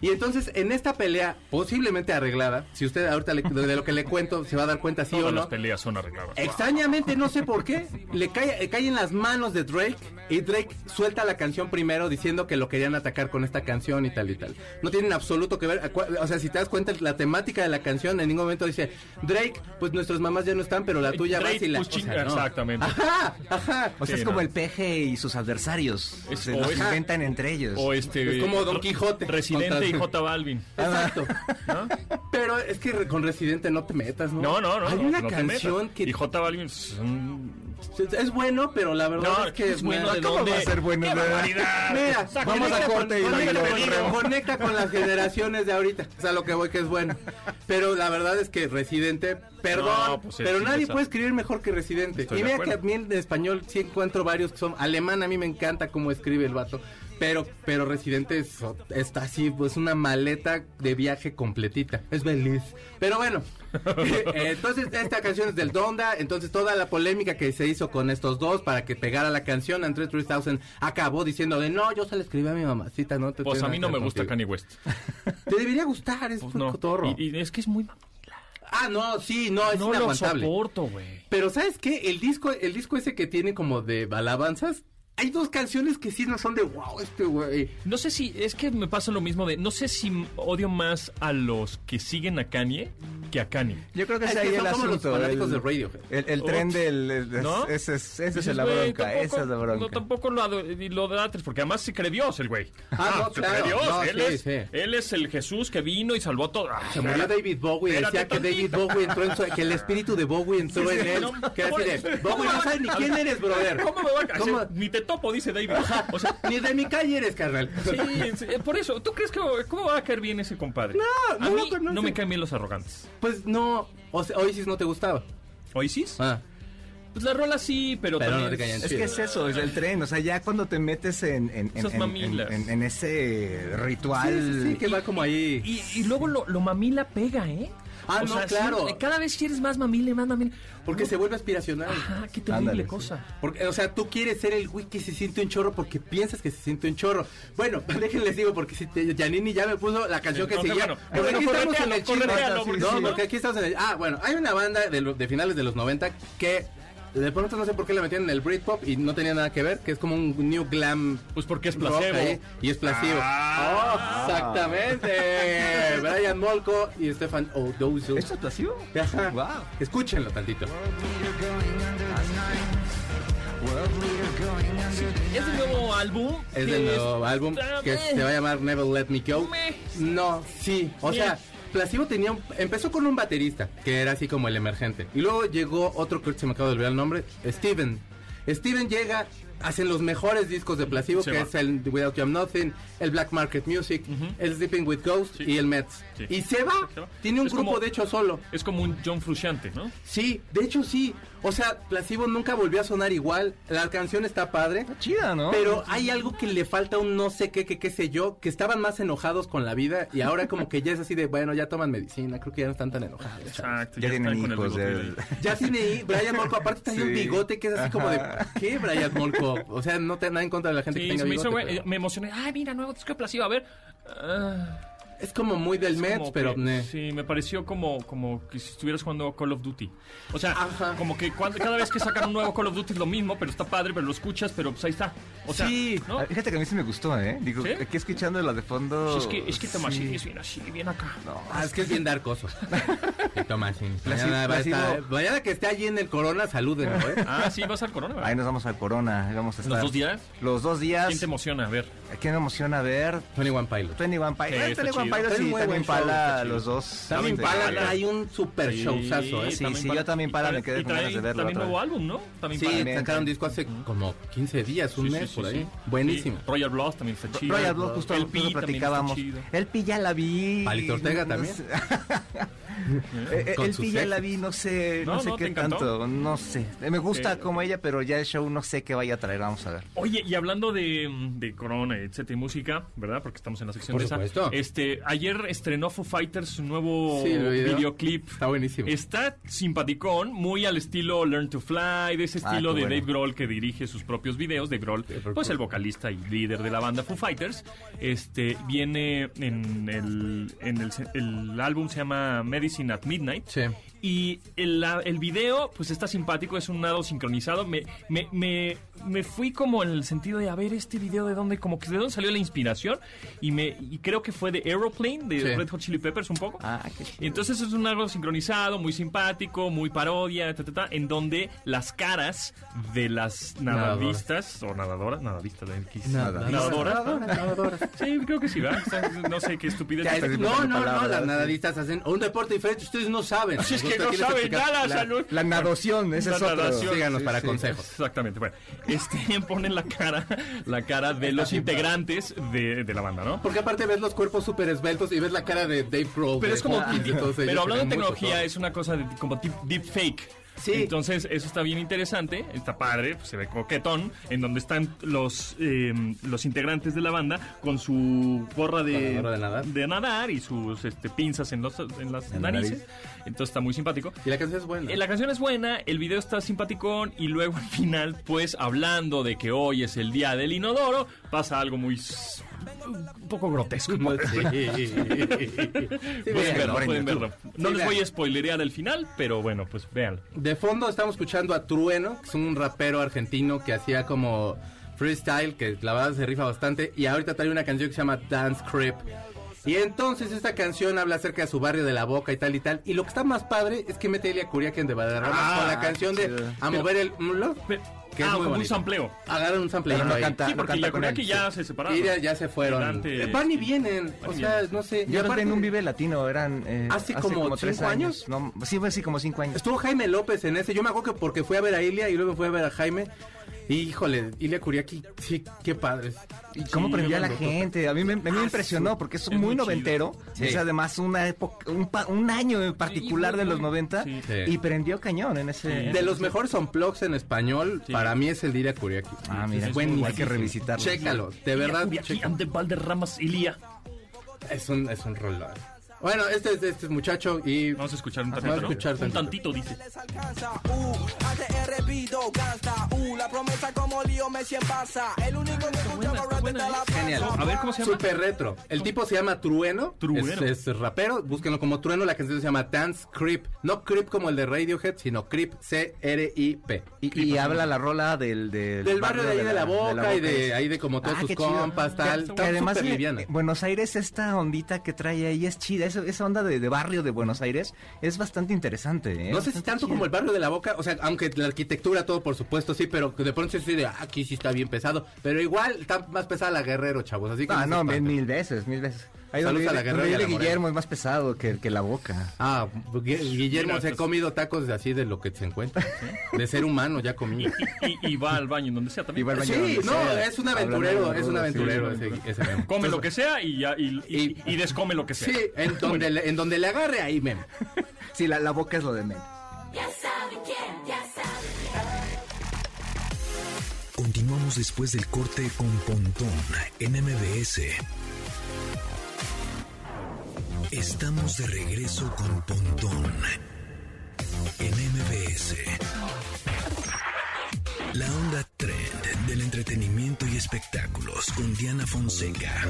Y entonces, en esta pelea, posiblemente arreglada, si usted ahorita le, de lo que le cuento, se va a dar cuenta sí Todas o no. Todas las peleas son arregladas. Extrañamente, no sé por qué, le cae, le cae en las manos de Drake, y Drake suelta la canción primero diciendo que lo querían atacar con esta canción y tal y tal. No tienen absoluto que ver, o sea, si te das cuenta la temática de la canción, en ningún momento dice, Drake, pues nuestras mamás ya no están, pero la tuya Drake, vas y la... Pues, o sea, no. Exactamente. Ajá, ajá. O sea, sí, es no. como el peje y sus adversarios, es, se los inventan entre ellos. O este... Es como Don Quijote. Residente y J Balvin. Exacto. ¿No? Pero es que con Residente no te metas, ¿no? No, no, no. Hay una no, no canción que... Y J Balvin... Es bueno, pero la verdad no, es que... Es bueno, ¿de ¿cómo dónde? Va a ser bueno? Mira, vamos a corte con, y conecta, con, conecta con las generaciones de ahorita. O sea, lo que voy que es bueno. Pero la verdad es que Residente... Perdón, no, pues es, pero sí, nadie esa. Puede escribir mejor que Residente. Estoy y mira que a mí en español sí encuentro varios que son... Alemán, a mí me encanta cómo escribe el vato. Pero pero Residente es, está así, pues una maleta de viaje completita. Es feliz. Pero bueno, entonces esta canción es del Donda. Entonces toda la polémica que se hizo con estos dos para que pegara la canción, Andre tres mil acabó diciendo de no, yo se la escribí a mi mamacita. No te pues a mí no me gusta Kanye West. Te debería gustar, es pues un no. cotorro. Y, y es que es muy... Ah, no, sí, no, es no inaguantable. No lo soporto, güey. Pero ¿sabes qué? El disco, el disco ese que tiene como de alabanzas... Hay dos canciones que sí no son de wow, este güey. No sé si, es que me pasa lo mismo de, no sé si odio más a los que siguen a Kanye que a Kanye. Yo creo que es ahí el asunto. Los fanáticos de radio. El, el, el tren del, el, ¿no? Ese es, esa es la bronca, tampoco, esa es la bronca. No, tampoco lo, lo de Atres, porque además se cree Dios el güey. Ah, no, no se claro. cree Dios, no, él, sí, es, sí. él es el Jesús que vino y salvó a todos. Se murió David Bowie, decía tantito. que David Bowie entró en su, que el espíritu de Bowie entró sí, sí, en él. No, que decir, Bowie, no sabes ni quién eres, brother. ¿Cómo me va a hacer? Ni te topo, dice David. O sea, ni de mi calle eres, carnal. Sí, sí, por eso. ¿Tú crees que cómo va a caer bien ese compadre? No, no, a mí no me caen bien los arrogantes. Pues no. O sea, Oasis no te gustaba. ¿Oasis? Ah. Pues la rola sí, pero, pero también... No te es chido. Que es eso, es el tren. O sea, ya cuando te metes en en, en, en, en, en, en ese ritual... Sí, sí, sí que y, va como ahí. Y, y, y luego lo, lo mamila pega, ¿eh? Ah, o no, sea, claro. Sí, cada vez quieres más mamile, más mamile. Porque no. se vuelve aspiracional. Ah, qué terrible Ándale, cosa. Sí. Porque, o sea, tú quieres ser el güey que se siente un chorro porque piensas que se siente un chorro. Bueno, déjenles digo, porque si te, Giannini ya me puso la canción que no, seguía. Bueno, porque bueno, aquí estamos en el chisme. No, porque aquí estamos en el... Ah, bueno, hay una banda de, de finales de los noventa que... De pronto no sé por qué le metían en el Britpop y no tenía nada que ver, que es como un new glam. Pues porque es Placebo. Ahí, y es Placebo. Ah, oh, exactamente. Brian Molko y Steven. Oh, ¿esto es Placebo? Wow. Escúchenlo tantito. Es el nuevo álbum. Es el nuevo álbum que se va a llamar Never Let Me Go. No, sí, o sea... Placebo tenía un, empezó con un baterista que era así como el emergente, y luego llegó otro que se me acaba de olvidar el nombre, Steven. Steven llega, hacen los mejores discos de Placebo, sí, que va. Es el Without You I'm Nothing, el Black Market Music, uh-huh. el Sleeping With Ghosts sí. y el Mets. Sí. Y se va, se va. Tiene un es grupo como, de hecho solo. Es como un John Frusciante, ¿no? Sí, de hecho sí. O sea, Placebo nunca volvió a sonar igual. La canción está padre. Está chida, ¿no? Pero hay algo que le falta un no sé qué, que qué sé yo, que estaban más enojados con la vida y ahora como que ya es así de, bueno, ya toman medicina, creo que ya no están tan enojados. Exacto. Ya, ya tienen hijos. El... Ya tiene Brian Molko, aparte está sí. un bigote que es así Ajá. como de, ¿qué Brian Molko? O sea, no te nada en contra de la gente sí, que tenga me bigote. Hizo, pero... Me emocioné. Ay, mira, nuevo disco de Placebo. A ver... Uh... Es como muy del Mets, pero... Que, ne. Sí, me pareció como, como que si estuvieras jugando Call of Duty. O sea, Ajá. como que cuando, cada vez que sacan un nuevo Call of Duty es lo mismo, pero está padre, pero lo escuchas, pero pues ahí está. O sea, sí. ¿no? Fíjate que a mí sí me gustó, ¿eh? Digo, ¿sí? aquí escuchando la de fondo... Sí, es que, es que Tomasini sí. es bien así, bien acá. No, ah, es que es bien darkoso. Que Tomasini. Mañana que esté allí en el Corona, salúdenlo, ¿eh? Ah, sí, vas al Corona. ¿Verdad? Ahí nos vamos al Corona. Vamos a estar... ¿Los dos días? Los dos días. ¿Quién te emociona? A ver. ¿Quién me emociona? A ver. Twenty One Pilots. Twenty One Pilots. One Pilots y Tame Impala, los dos. Tame Impala trae un super showzazo. Sí, sí, yo Tame Impala me quedé con ganas de verlo. Y también nuevo álbum, ¿no? Sí, sacaron un disco hace como quince días, un mes por ahí. Buenísimo. Royal Blood también está chido. Royal Blood, justo lo platicábamos. Elpi ya la vi. Palito Ortega también. El Pi ya la vi, no sé, no, no sé no, qué tanto, no sé. Me gusta eh, como ella, pero ya el show no sé qué vaya a traer, vamos a ver. Oye, y hablando de, de corona, etcétera, y música, ¿verdad? Porque estamos en la sección Por de supuesto. esa. Este, ayer estrenó Foo Fighters su nuevo sí, videoclip. Está buenísimo. Está simpaticón, muy al estilo Learn to Fly, de ese estilo ah, de bueno. Dave Grohl, que dirige sus propios videos. Dave Grohl, pues el vocalista y líder de la banda Foo Fighters. Este, viene en el, en el, el álbum, se llama Medicine at Midnight, sí. Y el, la, el video pues está simpático, es un nado sincronizado, me, me, me, me fui como en el sentido de a ver este video de dónde, como que de dónde salió la inspiración, y me y creo que fue de Aeroplane, de sí. Red Hot Chili Peppers un poco, ah, entonces es un nado sincronizado, muy simpático, muy parodia, ta, ta, ta, en donde las caras de las nadadistas, o nadadoras, nadadistas, nadadoras, nadadoras, nadadoras, sí, creo que sí, ¿verdad? No sé qué estupidez. No, no, no, las nadadistas hacen un deporte diferente. Ustedes no saben. Si es que no saben nada, la, salud. La nadación, ese la es otro. Síganos sí, para sí, consejos. Exactamente. Bueno, este, ponen la cara, la cara de los integrantes de, de la banda, ¿no? Porque aparte ves los cuerpos súper esbeltos y ves la cara de Dave Grohl. Pero es como. Ah, y todos pero hablando de tecnología, mucho, es una cosa de, como deepfake. Sí. Entonces, eso está bien interesante, está padre, pues, se ve coquetón, en donde están los eh, los integrantes de la banda con su gorra de, de, nadar. de nadar y sus este, pinzas en, los, en las en narices. La nariz. Entonces, está muy simpático. Y la canción es buena. Eh, la canción es buena, el video está simpaticón y luego al final, pues, hablando de que hoy es el día del inodoro, pasa algo muy... un poco grotesco. Sí. Sí, pueden verlo, pueden verlo. No sí, les vean. Voy a spoilerear el final, pero bueno, pues véanlo. De fondo estamos escuchando a Trueno, que es un rapero argentino que hacía como freestyle, que la verdad se rifa bastante, y ahorita trae una canción que se llama Dance Crip. Y entonces esta canción habla acerca de su barrio de La Boca y tal y tal. Y lo que está más padre es que mete a Illya Kuriaki en de Badarrama ah, con la canción de pero, A Mover el... ¿no? Pero, que ah, es muy un bonito. Sampleo. Agarran un sampleo. No canta, sí, porque no canta con él. Ya sí. se separaron. Y ya, ya se fueron. Durante... Van y vienen. Van o sea, vienen. no sé. Yo aparte en un Vive Latino eran eh, hace, hace como, como cinco tres años. años. No, sí, fue así como cinco años. Estuvo Jaime López en ese. Yo me acuerdo que porque fui a ver a Illya y luego fui a ver a Jaime. Híjole, Illya Kuriaki, sí, qué padres. ¿Y cómo sí, prendía la gente? A mí me, me, ah, me impresionó porque es, es muy noventero. Sí. Es además una época, un, pa, un año en particular sí, de los noventa. Sí. Y prendió cañón en ese... Sí. De los mejores unplugs en español, sí. para mí es el de Illya Kuriaki. Ah, mira, sí, es buenísimo. Hay que revisitarlo. Chécalo, de verdad. Ante Valderramas, Illya. Es un, es un rollo. Bueno, este es este muchacho y... Vamos a escuchar un tantito, ¿no? escuchar Un tantito, dice. Genial. A ver, ¿cómo se llama? Super retro. El tipo se llama Trueno. Trueno. Es, es rapero. Búsquenlo como Trueno. La canción se llama Dance Crip. No Crip como el de Radiohead, sino Crip, C R I P. Y, y habla la rola del... Del, del barrio, barrio de ahí de La, de la Boca, de la Boca y de ahí de como todos ah, sus compas, tal. Que, tal además, super liviana. Buenos Aires, esta ondita que trae ahí es chida, esa, esa onda de, de barrio de Buenos Aires es bastante interesante, ¿eh? No sé si tanto chida. Como el barrio de La Boca, o sea, aunque la arquitectura, todo por supuesto, sí, pero de pronto sí de aquí sí está bien pesado, pero igual está más pesada la Guerrero, chavos, así que... Ah, no, no mil, mil veces, mil veces. Ahí Saludos donde, a la Guerrero donde y a la Guillermo es más pesado que, que La Boca. Ah, Guillermo Mira, se ha comido tacos de así de lo que se encuentra, ¿sí? De ser humano ya comía. Y, y, y va al baño en donde sea también. Y va al baño sí, no, sea. es un aventurero, Hablando es un aventurero. Sí, ese, ese come Entonces, lo que sea y, ya, y, y, y descome lo que sea. Sí, en donde, le, en donde le agarre ahí, men. Sí, la, la boca es lo de men. Ya sabe quién, ya sabe quién. Continuamos después del corte con Pontón en M V S. Estamos de regreso con Pontón en M V S. La onda trend del entretenimiento y espectáculos con Diana Fonseca.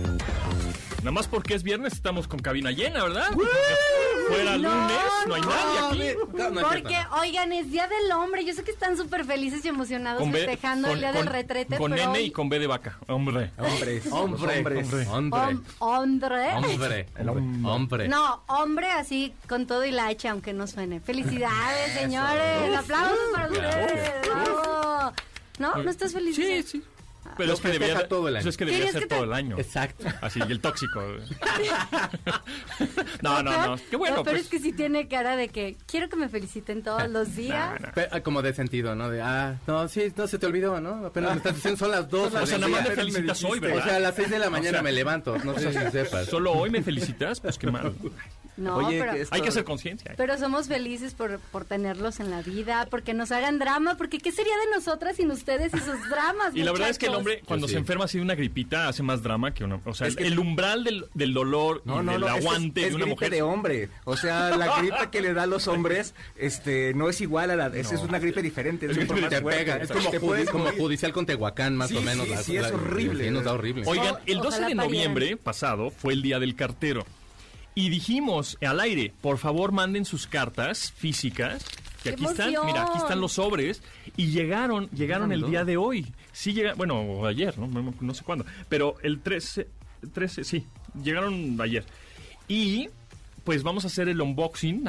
Nada más porque es viernes estamos con cabina llena, ¿verdad? ¡Woo! Fuera el no, lunes, no hay no, nadie aquí. No, no hay porque, oigan, es Día del Hombre. Yo sé que están súper felices y emocionados B, festejando con, el Día con, del Retrete. Con pero N hoy... y con B de vaca. Hombre. Hombres. Hombre. Hombre. Hombre. Hombre. Hombre. Hombre. No, hombre así con todo y la H, aunque no suene. Felicidades, eso, señores. Aplausos para ustedes. Bravo. ¿No? ¿No estás feliz? Sí, sí. Pero es que debería todo el año. Eso es que debería ser todo el año. Exacto. Así, y el tóxico. No, no, no. Qué bueno. Pero es que sí tiene cara de que quiero que me feliciten todos los días. Como de sentido, ¿no? De, ah, no, sí, no, se te olvidó, ¿no? Apenas me estás diciendo, son las dos. O sea, nada más me felicitas hoy, ¿verdad? O sea, a las seis de la mañana me levanto. No sé si sepas. ¿Solo hoy me felicitas? Pues qué mal. No, oye, pero esto... hay que hacer conciencia. Pero somos felices por, por tenerlos en la vida, porque nos hagan drama, porque ¿qué sería de nosotras sin ustedes y sus dramas, muchachos? Y la verdad es que el hombre, cuando sí. se enferma así de una gripita, hace más drama que uno. O sea, es que... el umbral del, del dolor no, y no, del no, aguante es, es de una gripe mujer. Es de hombre. O sea, la gripe que le da a los hombres este, no es igual a la... Es, no, es una gripe diferente. Es, es, gripe más te pega. Es como, te judi como judicial con Tehuacán, más sí, o menos. Sí, la, sí, la, es horrible. Sí, nos da horrible. Oigan, el doce de noviembre pasado fue el Día del Cartero. Y dijimos al aire, por favor manden sus cartas físicas, que aquí están, mira, aquí están los sobres, y llegaron, llegaron el día de hoy. Sí llegaron, bueno, ayer, ¿no? No, no sé cuándo, pero el trece, trece, sí, llegaron ayer. Y pues vamos a hacer el unboxing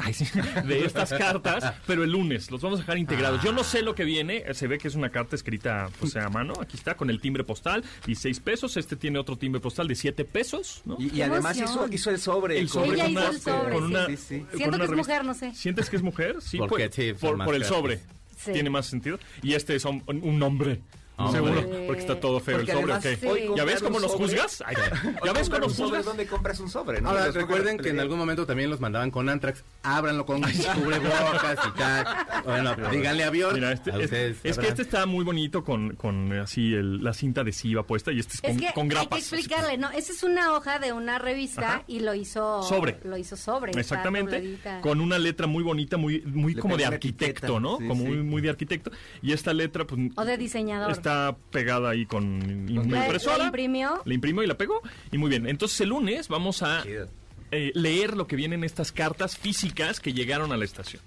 de estas cartas, pero el lunes, los vamos a dejar integrados. Yo no sé lo que viene, se ve que es una carta escrita pues, a mano, aquí está, con el timbre postal, dieciséis pesos, este tiene otro timbre postal de siete pesos, ¿no? Y, y además hizo, hizo el sobre. El sobre Ella con hizo una, el sobre, con una, sí, sí, sí. Con Siento una que es mujer, no sé. ¿Sientes que es mujer? Sí, pues, sí por, por el sobre, sí. Tiene más sentido. Y este es un, un hombre. No, seguro, hombre. Porque está todo feo porque el sobre, además, okay. Sí. ¿Ya ves cómo nos juzgas? Ay, ¿ya ves cómo nos juzgas? ¿Dónde compras un sobre? ¿No? Ahora, los recuerden que en algún momento también los mandaban con Antrax. Ábranlo con cubrebocas y tal. Bueno, díganle avión. Mira, este, a ustedes, es, es que este está muy bonito con, con así el, la cinta adhesiva puesta y este es, es con, que con grapas. Hay que explicarle, ¿no? Esa es una hoja de una revista. Ajá. Y lo hizo sobre. Lo hizo sobre. Exactamente. Con una letra muy bonita, muy muy Le como de arquitecto, ¿no? Sí, como sí. Muy, muy de arquitecto. Y esta letra, pues. O de diseñador. Está pegada ahí con una impresora. ¿La imprimió? La imprimió y la pegó. Y muy bien. Entonces el lunes vamos a eh, leer lo que vienen estas cartas físicas que llegaron a la estación.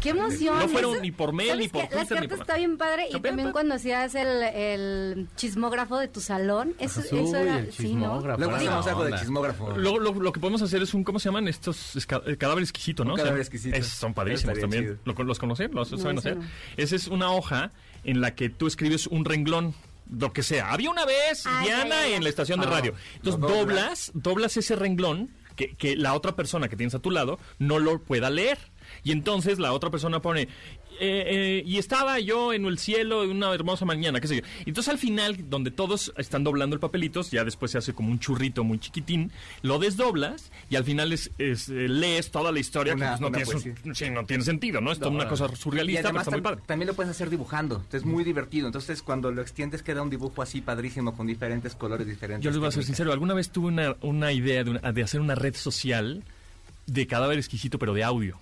¡Qué emoción! No fueron eso, ni por mail, ni por Twitter, las cartas está bien padre. Y también cuando hacías el, el chismógrafo de tu salón. Eso, Ajá, eso uy, era... el chismógrafo. Sí, ¿no? Luego hacíamos algo de chismógrafo. Lo, lo, lo que podemos hacer es un... ¿Cómo se llaman estos? Esca, el cadáver exquisito, ¿no? Un cadáver o sea, exquisito. Esos son padrísimos también. Lo, ¿Los conocen? ¿Los no, saben hacer? No. Esa es una hoja en la que tú escribes un renglón. Lo que sea. Había una vez ay, Diana ay, ay. en la estación ah, de radio. Entonces no, doblas, doblas ese renglón que, que la otra persona que tienes a tu lado no lo pueda leer. Y entonces la otra persona pone, eh, eh, y estaba yo en el cielo de una hermosa mañana, qué sé yo. Entonces al final, donde todos están doblando el papelito, ya después se hace como un churrito muy chiquitín, lo desdoblas y al final es, es, lees toda la historia una, que no, tienes, un, sí, no tiene sentido, ¿no? Es no, una no. cosa surrealista, pero está muy padre. También lo puedes hacer dibujando, entonces es muy divertido. Entonces cuando lo extiendes queda un dibujo así padrísimo con diferentes colores, diferentes. Yo les voy a ser sincero, alguna vez tuve una, una idea de, una, de hacer una red social de cadáver exquisito, pero de audio.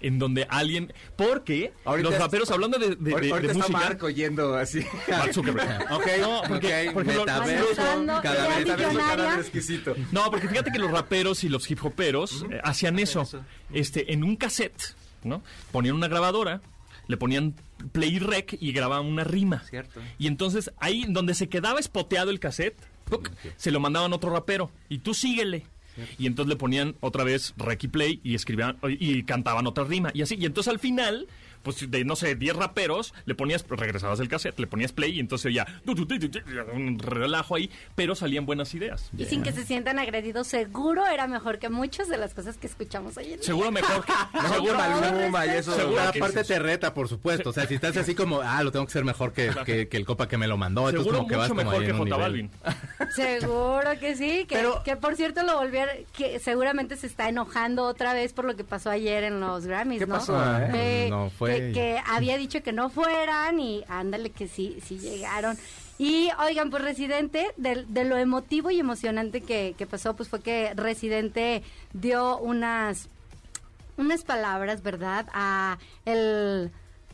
En donde alguien... Porque ahorita los raperos, es, hablando de, de, ahorita de está música... Marco yendo así. Mark Zuckerberg. Ok, no, porque... porque cada exquisito. No, porque fíjate que los raperos y los hip hoperos uh-huh. eh, hacían eso. eso. este En un cassette, ¿no? Ponían una grabadora, le ponían play y rec y grababan una rima. Cierto. Y entonces ahí donde se quedaba espoteado el cassette, ¡puc! Okay. Se lo mandaban a otro rapero. Y tú síguele. Y entonces le ponían otra vez rec y play y escribían y cantaban otra rima y así. Y entonces al final, pues de no sé, diez raperos, le ponías, regresabas el cassette, le ponías play y entonces ya un relajo ahí, pero salían buenas ideas. Y yeah. sin que se sientan agredidos, seguro era mejor que muchas de las cosas que escuchamos hoy en día. Seguro mejor que seguro Maluma y eso. Aparte te reta, por supuesto. O sea, si estás así como, ah, lo tengo que ser mejor que, que, que el copa que me lo mandó. Seguro como mucho que vas mejor como que J Balvin. Seguro que sí, que, pero, que por cierto lo volvieron. Que seguramente se está enojando otra vez por lo que pasó ayer en los Grammys, ¿Qué ¿no? Pasó, ¿eh? que, no fue. Que, que había dicho que no fueran y ándale que sí, sí llegaron. Y oigan, pues Residente, de, de lo emotivo y emocionante que, que pasó, pues fue que Residente dio unas unas palabras, ¿verdad? A el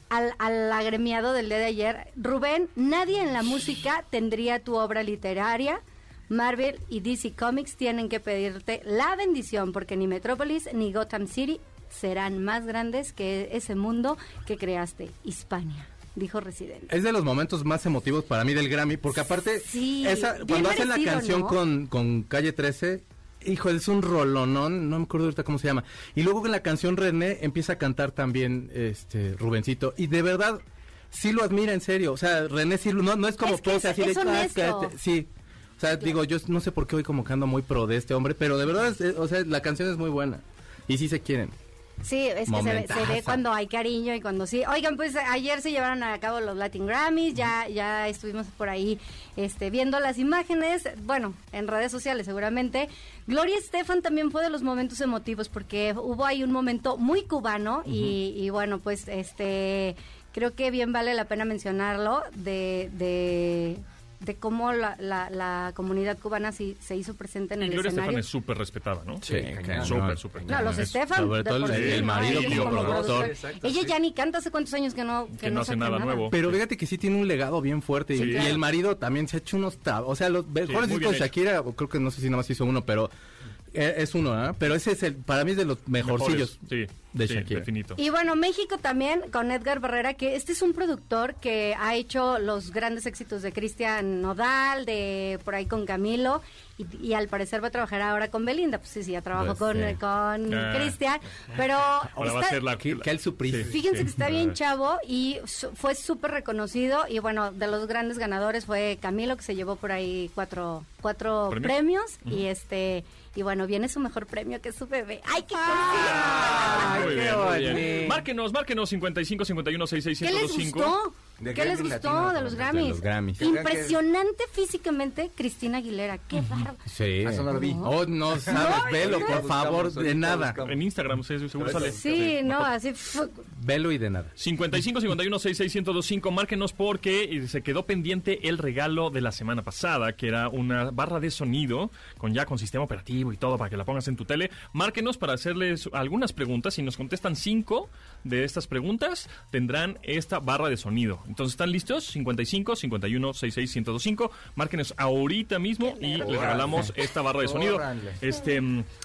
Al, al agremiado del día de ayer. Rubén, nadie en la música tendría tu obra literaria. Marvel y D C Comics tienen que pedirte la bendición porque ni Metrópolis ni Gotham City serán más grandes que ese mundo que creaste, Hispania, dijo Residente. Es de los momentos más emotivos para mí del Grammy porque aparte sí, esa, cuando hacen merecido, la canción ¿no? con, con Calle trece, hijo, es un rolón, no, no me acuerdo ahorita cómo se llama. Y luego con la canción René empieza a cantar también este Rubencito y de verdad... sí lo admira, en serio. O sea, René sí, no, no es como pose así de casca. Sí. O sea, claro. Digo, yo no sé por qué hoy como que ando muy pro de este hombre, pero de verdad, es, es, o sea, la canción es muy buena. Y sí se quieren. Sí, es que se ve, se ve cuando hay cariño y cuando sí. Oigan, pues ayer se llevaron a cabo los Latin Grammys, ya ya estuvimos por ahí este, viendo las imágenes, bueno, en redes sociales seguramente. Gloria Estefan también fue de los momentos emotivos porque hubo ahí un momento muy cubano y, uh-huh. y bueno, pues este creo que bien vale la pena mencionarlo de... de de cómo la, la, la comunidad cubana sí, se hizo presente en y el Gloria escenario. Gloria Estefan es súper respetada, ¿no? Sí, súper, súper. No, los Estefan. Sobre todo el, el marido sí, como productor. Exacto, ella sí. ya ni canta hace cuántos años que no... Que, que no, no hace nada, nada nuevo. Pero fíjate que sí tiene un legado bien fuerte. Sí, y, claro. y el marido también se ha hecho unos... Tab- o sea, los mejores sí, discos de Shakira, creo que no sé si nada más hizo uno, pero... Es uno, ¿ah? ¿eh? Pero ese es el, para mí es de los mejorcillos Mejores, sí, de sí, Shakira. Definito. Y bueno, México también con Edgar Barrera, que este es un productor que ha hecho los grandes éxitos de Cristian Nodal, de por ahí con Camilo, y, y al parecer va a trabajar ahora con Belinda. Pues sí, sí, ya trabajó pues, con, sí. con ah. Cristian, pero... Ahora está, va a ser la... Que, que el surprise. Sí, fíjense sí. que está bien chavo y su, fue súper reconocido, y bueno, de los grandes ganadores fue Camilo, que se llevó por ahí cuatro, cuatro premios, premios mm. y este... Y bueno, viene su mejor premio, que es su bebé. ¡Ay, qué ah, muy bien, muy bien. Márquenos, márquenos, cincuenta y cinco, cincuenta y uno, seis seis cinco dos cinco. ¿Qué les gustó? ¿Qué, ¿Qué les gustó de los Grammys? De los Grammys. Impresionante físicamente Cristina Aguilera. ¡Qué bárbaro! Sí. No. Oh, no sabes, velo, no, por no, favor, buscamos, de nada. En Instagram, seguro sí, sale. Sí, no, así... Velo y de nada. cincuenta y cinco, cincuenta y uno, seis seis cinco dos cinco, márquenos porque se quedó pendiente el regalo de la semana pasada, que era una barra de sonido con ya con sistema operativo y todo para que la pongas en tu tele. Márquenos para hacerles algunas preguntas. Si nos contestan cinco de estas preguntas, tendrán esta barra de sonido. Entonces, ¿están listos? cincuenta y cinco, cincuenta y uno, seis seis, uno cero cinco. Márquenos ahorita mismo y les regalamos esta barra de sonido este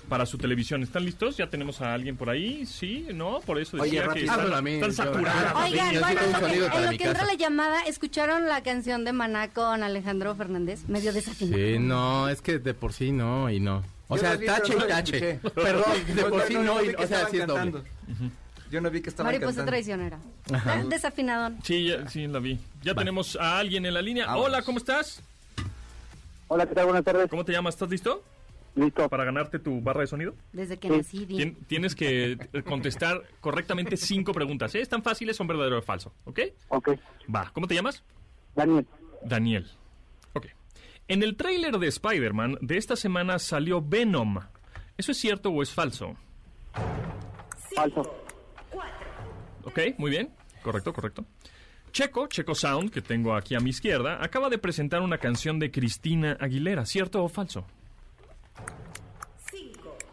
para su televisión. ¿Están listos? ¿Ya tenemos a alguien por ahí? ¿Sí? ¿No? Por eso decía Oye, que están, están saturadas. Oigan, bueno, en lo que, en lo que entra la llamada, ¿escucharon la canción de Maná con Alejandro Fernández? Medio desafinado. Sí, no, es que de por sí no y no. O yo sea, no tache y tache. Perdón, de por sí no, no, no, no, no o sea, sí es doble. Uh-huh. Yo no vi que estaba Mariposa cantando. Traicionera. Ajá. Desafinadón. Sí, ya, sí, la vi. Ya Va. tenemos a alguien en la línea. Vamos. Hola, ¿cómo estás? Hola, ¿qué tal? Buenas tardes. ¿Cómo te llamas? ¿Estás listo? Listo. ¿Para ganarte tu barra de sonido? Desde que sí. nací, bien. Tien, tienes que contestar correctamente cinco preguntas, ¿eh? Están fáciles, son verdadero o falso, ¿ok? Ok. Va, ¿cómo te llamas? Daniel. Daniel. En el tráiler de Spider-Man de esta semana salió Venom. ¿Eso es cierto o es falso? Falso. Ok, muy bien. Correcto, correcto. Checo, Checo Sound, que tengo aquí a mi izquierda, acaba de presentar una canción de Cristina Aguilera. ¿Cierto o falso?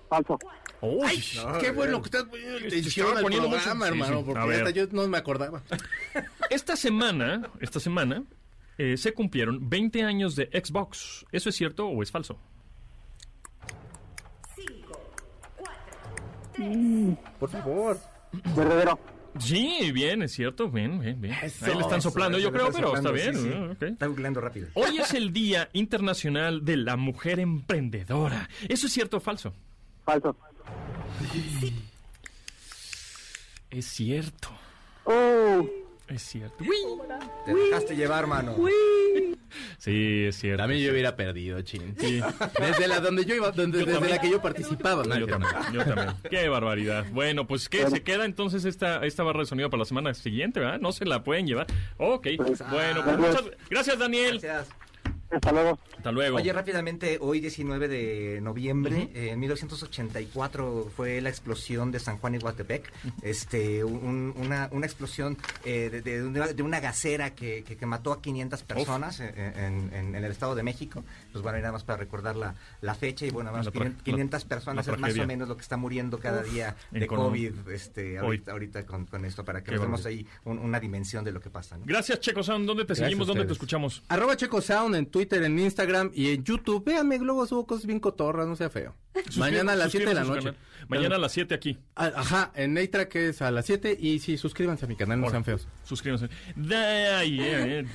Falso. Uy, no, qué bueno que estás poniendo atención al programa, hermano, porque hasta yo no me acordaba. Esta semana, esta semana... Eh, se cumplieron veinte años de Xbox. ¿Eso es cierto o es falso? cinco, cuatro, tres Mm, por favor. Verdadero. Sí, bien, es cierto. Bien, bien, bien. Eso, Ahí le están soplando, eso, yo creo, pero soplando, está bien. Sí, sí. Ah, okay. Está googleando rápido. Hoy es el Día Internacional de la Mujer Emprendedora. ¿Eso es cierto o falso? Falso. Sí. Es cierto. ¡Oh! Es cierto. ¡Uy! Te dejaste ¡Uy! llevar, mano. ¡Uy! Sí, es cierto. También yo hubiera perdido, chin. Sí. Desde la donde yo iba, donde, yo desde la que yo participaba. No, yo, también, yo también. Qué barbaridad. Bueno, pues ¿qué? Bueno. Se queda entonces esta, esta barra de sonido para la semana siguiente, ¿verdad? No se la pueden llevar. Ok. Pues, bueno, pues muchas gracias, Daniel. Gracias. Hasta luego. Hasta luego. Oye, rápidamente, hoy diecinueve de noviembre, uh-huh. eh, en mil novecientos ochenta y cuatro fue la explosión de San Juan Iguatepec, uh-huh. este, un, una, una explosión eh, de, de, una, de una gasera que, que, que mató a quinientas personas en, en, en, en el Estado de México. Pues bueno, nada más para recordar la, la fecha y bueno, más tra- quinientas la, personas la es más o menos lo que está muriendo cada Uf, día de COVID este, ahorita, ahorita con, con esto, para que Qué nos demos ahí un, una dimensión de lo que pasa, ¿no? Gracias, Checo Sound. ¿Dónde te Gracias seguimos? ¿Dónde te escuchamos? Arroba Checo Sound en Twitter, en Instagram y en YouTube. Véanme, luego subo cosas bien cotorras, no sea feo. Mañana a las siete de la noche. Mañana a las siete aquí. Ajá, en Neitrack es a las siete. Y sí, suscríbanse a mi canal, no sean feos. Suscríbanse.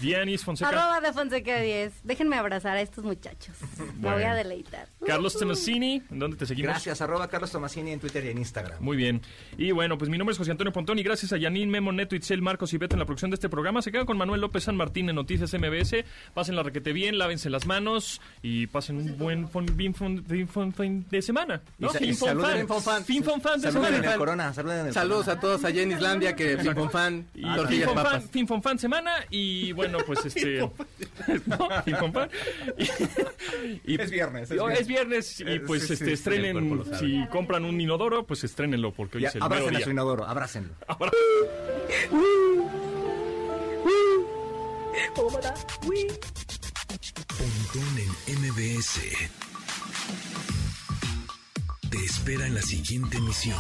Dianis Fonseca. Arroba de Fonseca diez. Déjenme abrazar a estos muchachos. Me voy a deleitar. Carlos Tomasini, ¿en dónde te seguimos? Gracias, arroba Carlos Tomasini en Twitter y en Instagram. Muy bien. Y bueno, pues mi nombre es José Antonio Pontón. Y gracias a Yanin, Memo, Neto, Itzel, Marcos y Beto en la producción de este programa. Se quedan con Manuel López San Martín en Noticias M V S. Pasen la requete bien, lávense las manos y pasen un buen fin de semana. ¿No? Y saluden. Saluden el corona. Saludos a todos allá en Islandia, que Finfonfan y tortillas papas. Finfonfan semana y bueno, pues este... Finfonfan. Es viernes. Es viernes y pues este estrenen, si compran un inodoro, pues estrenenlo porque hoy es el mero día. Abrácenlo su inodoro, abrácenlo. Pontón en M V S. Te espera en la siguiente emisión.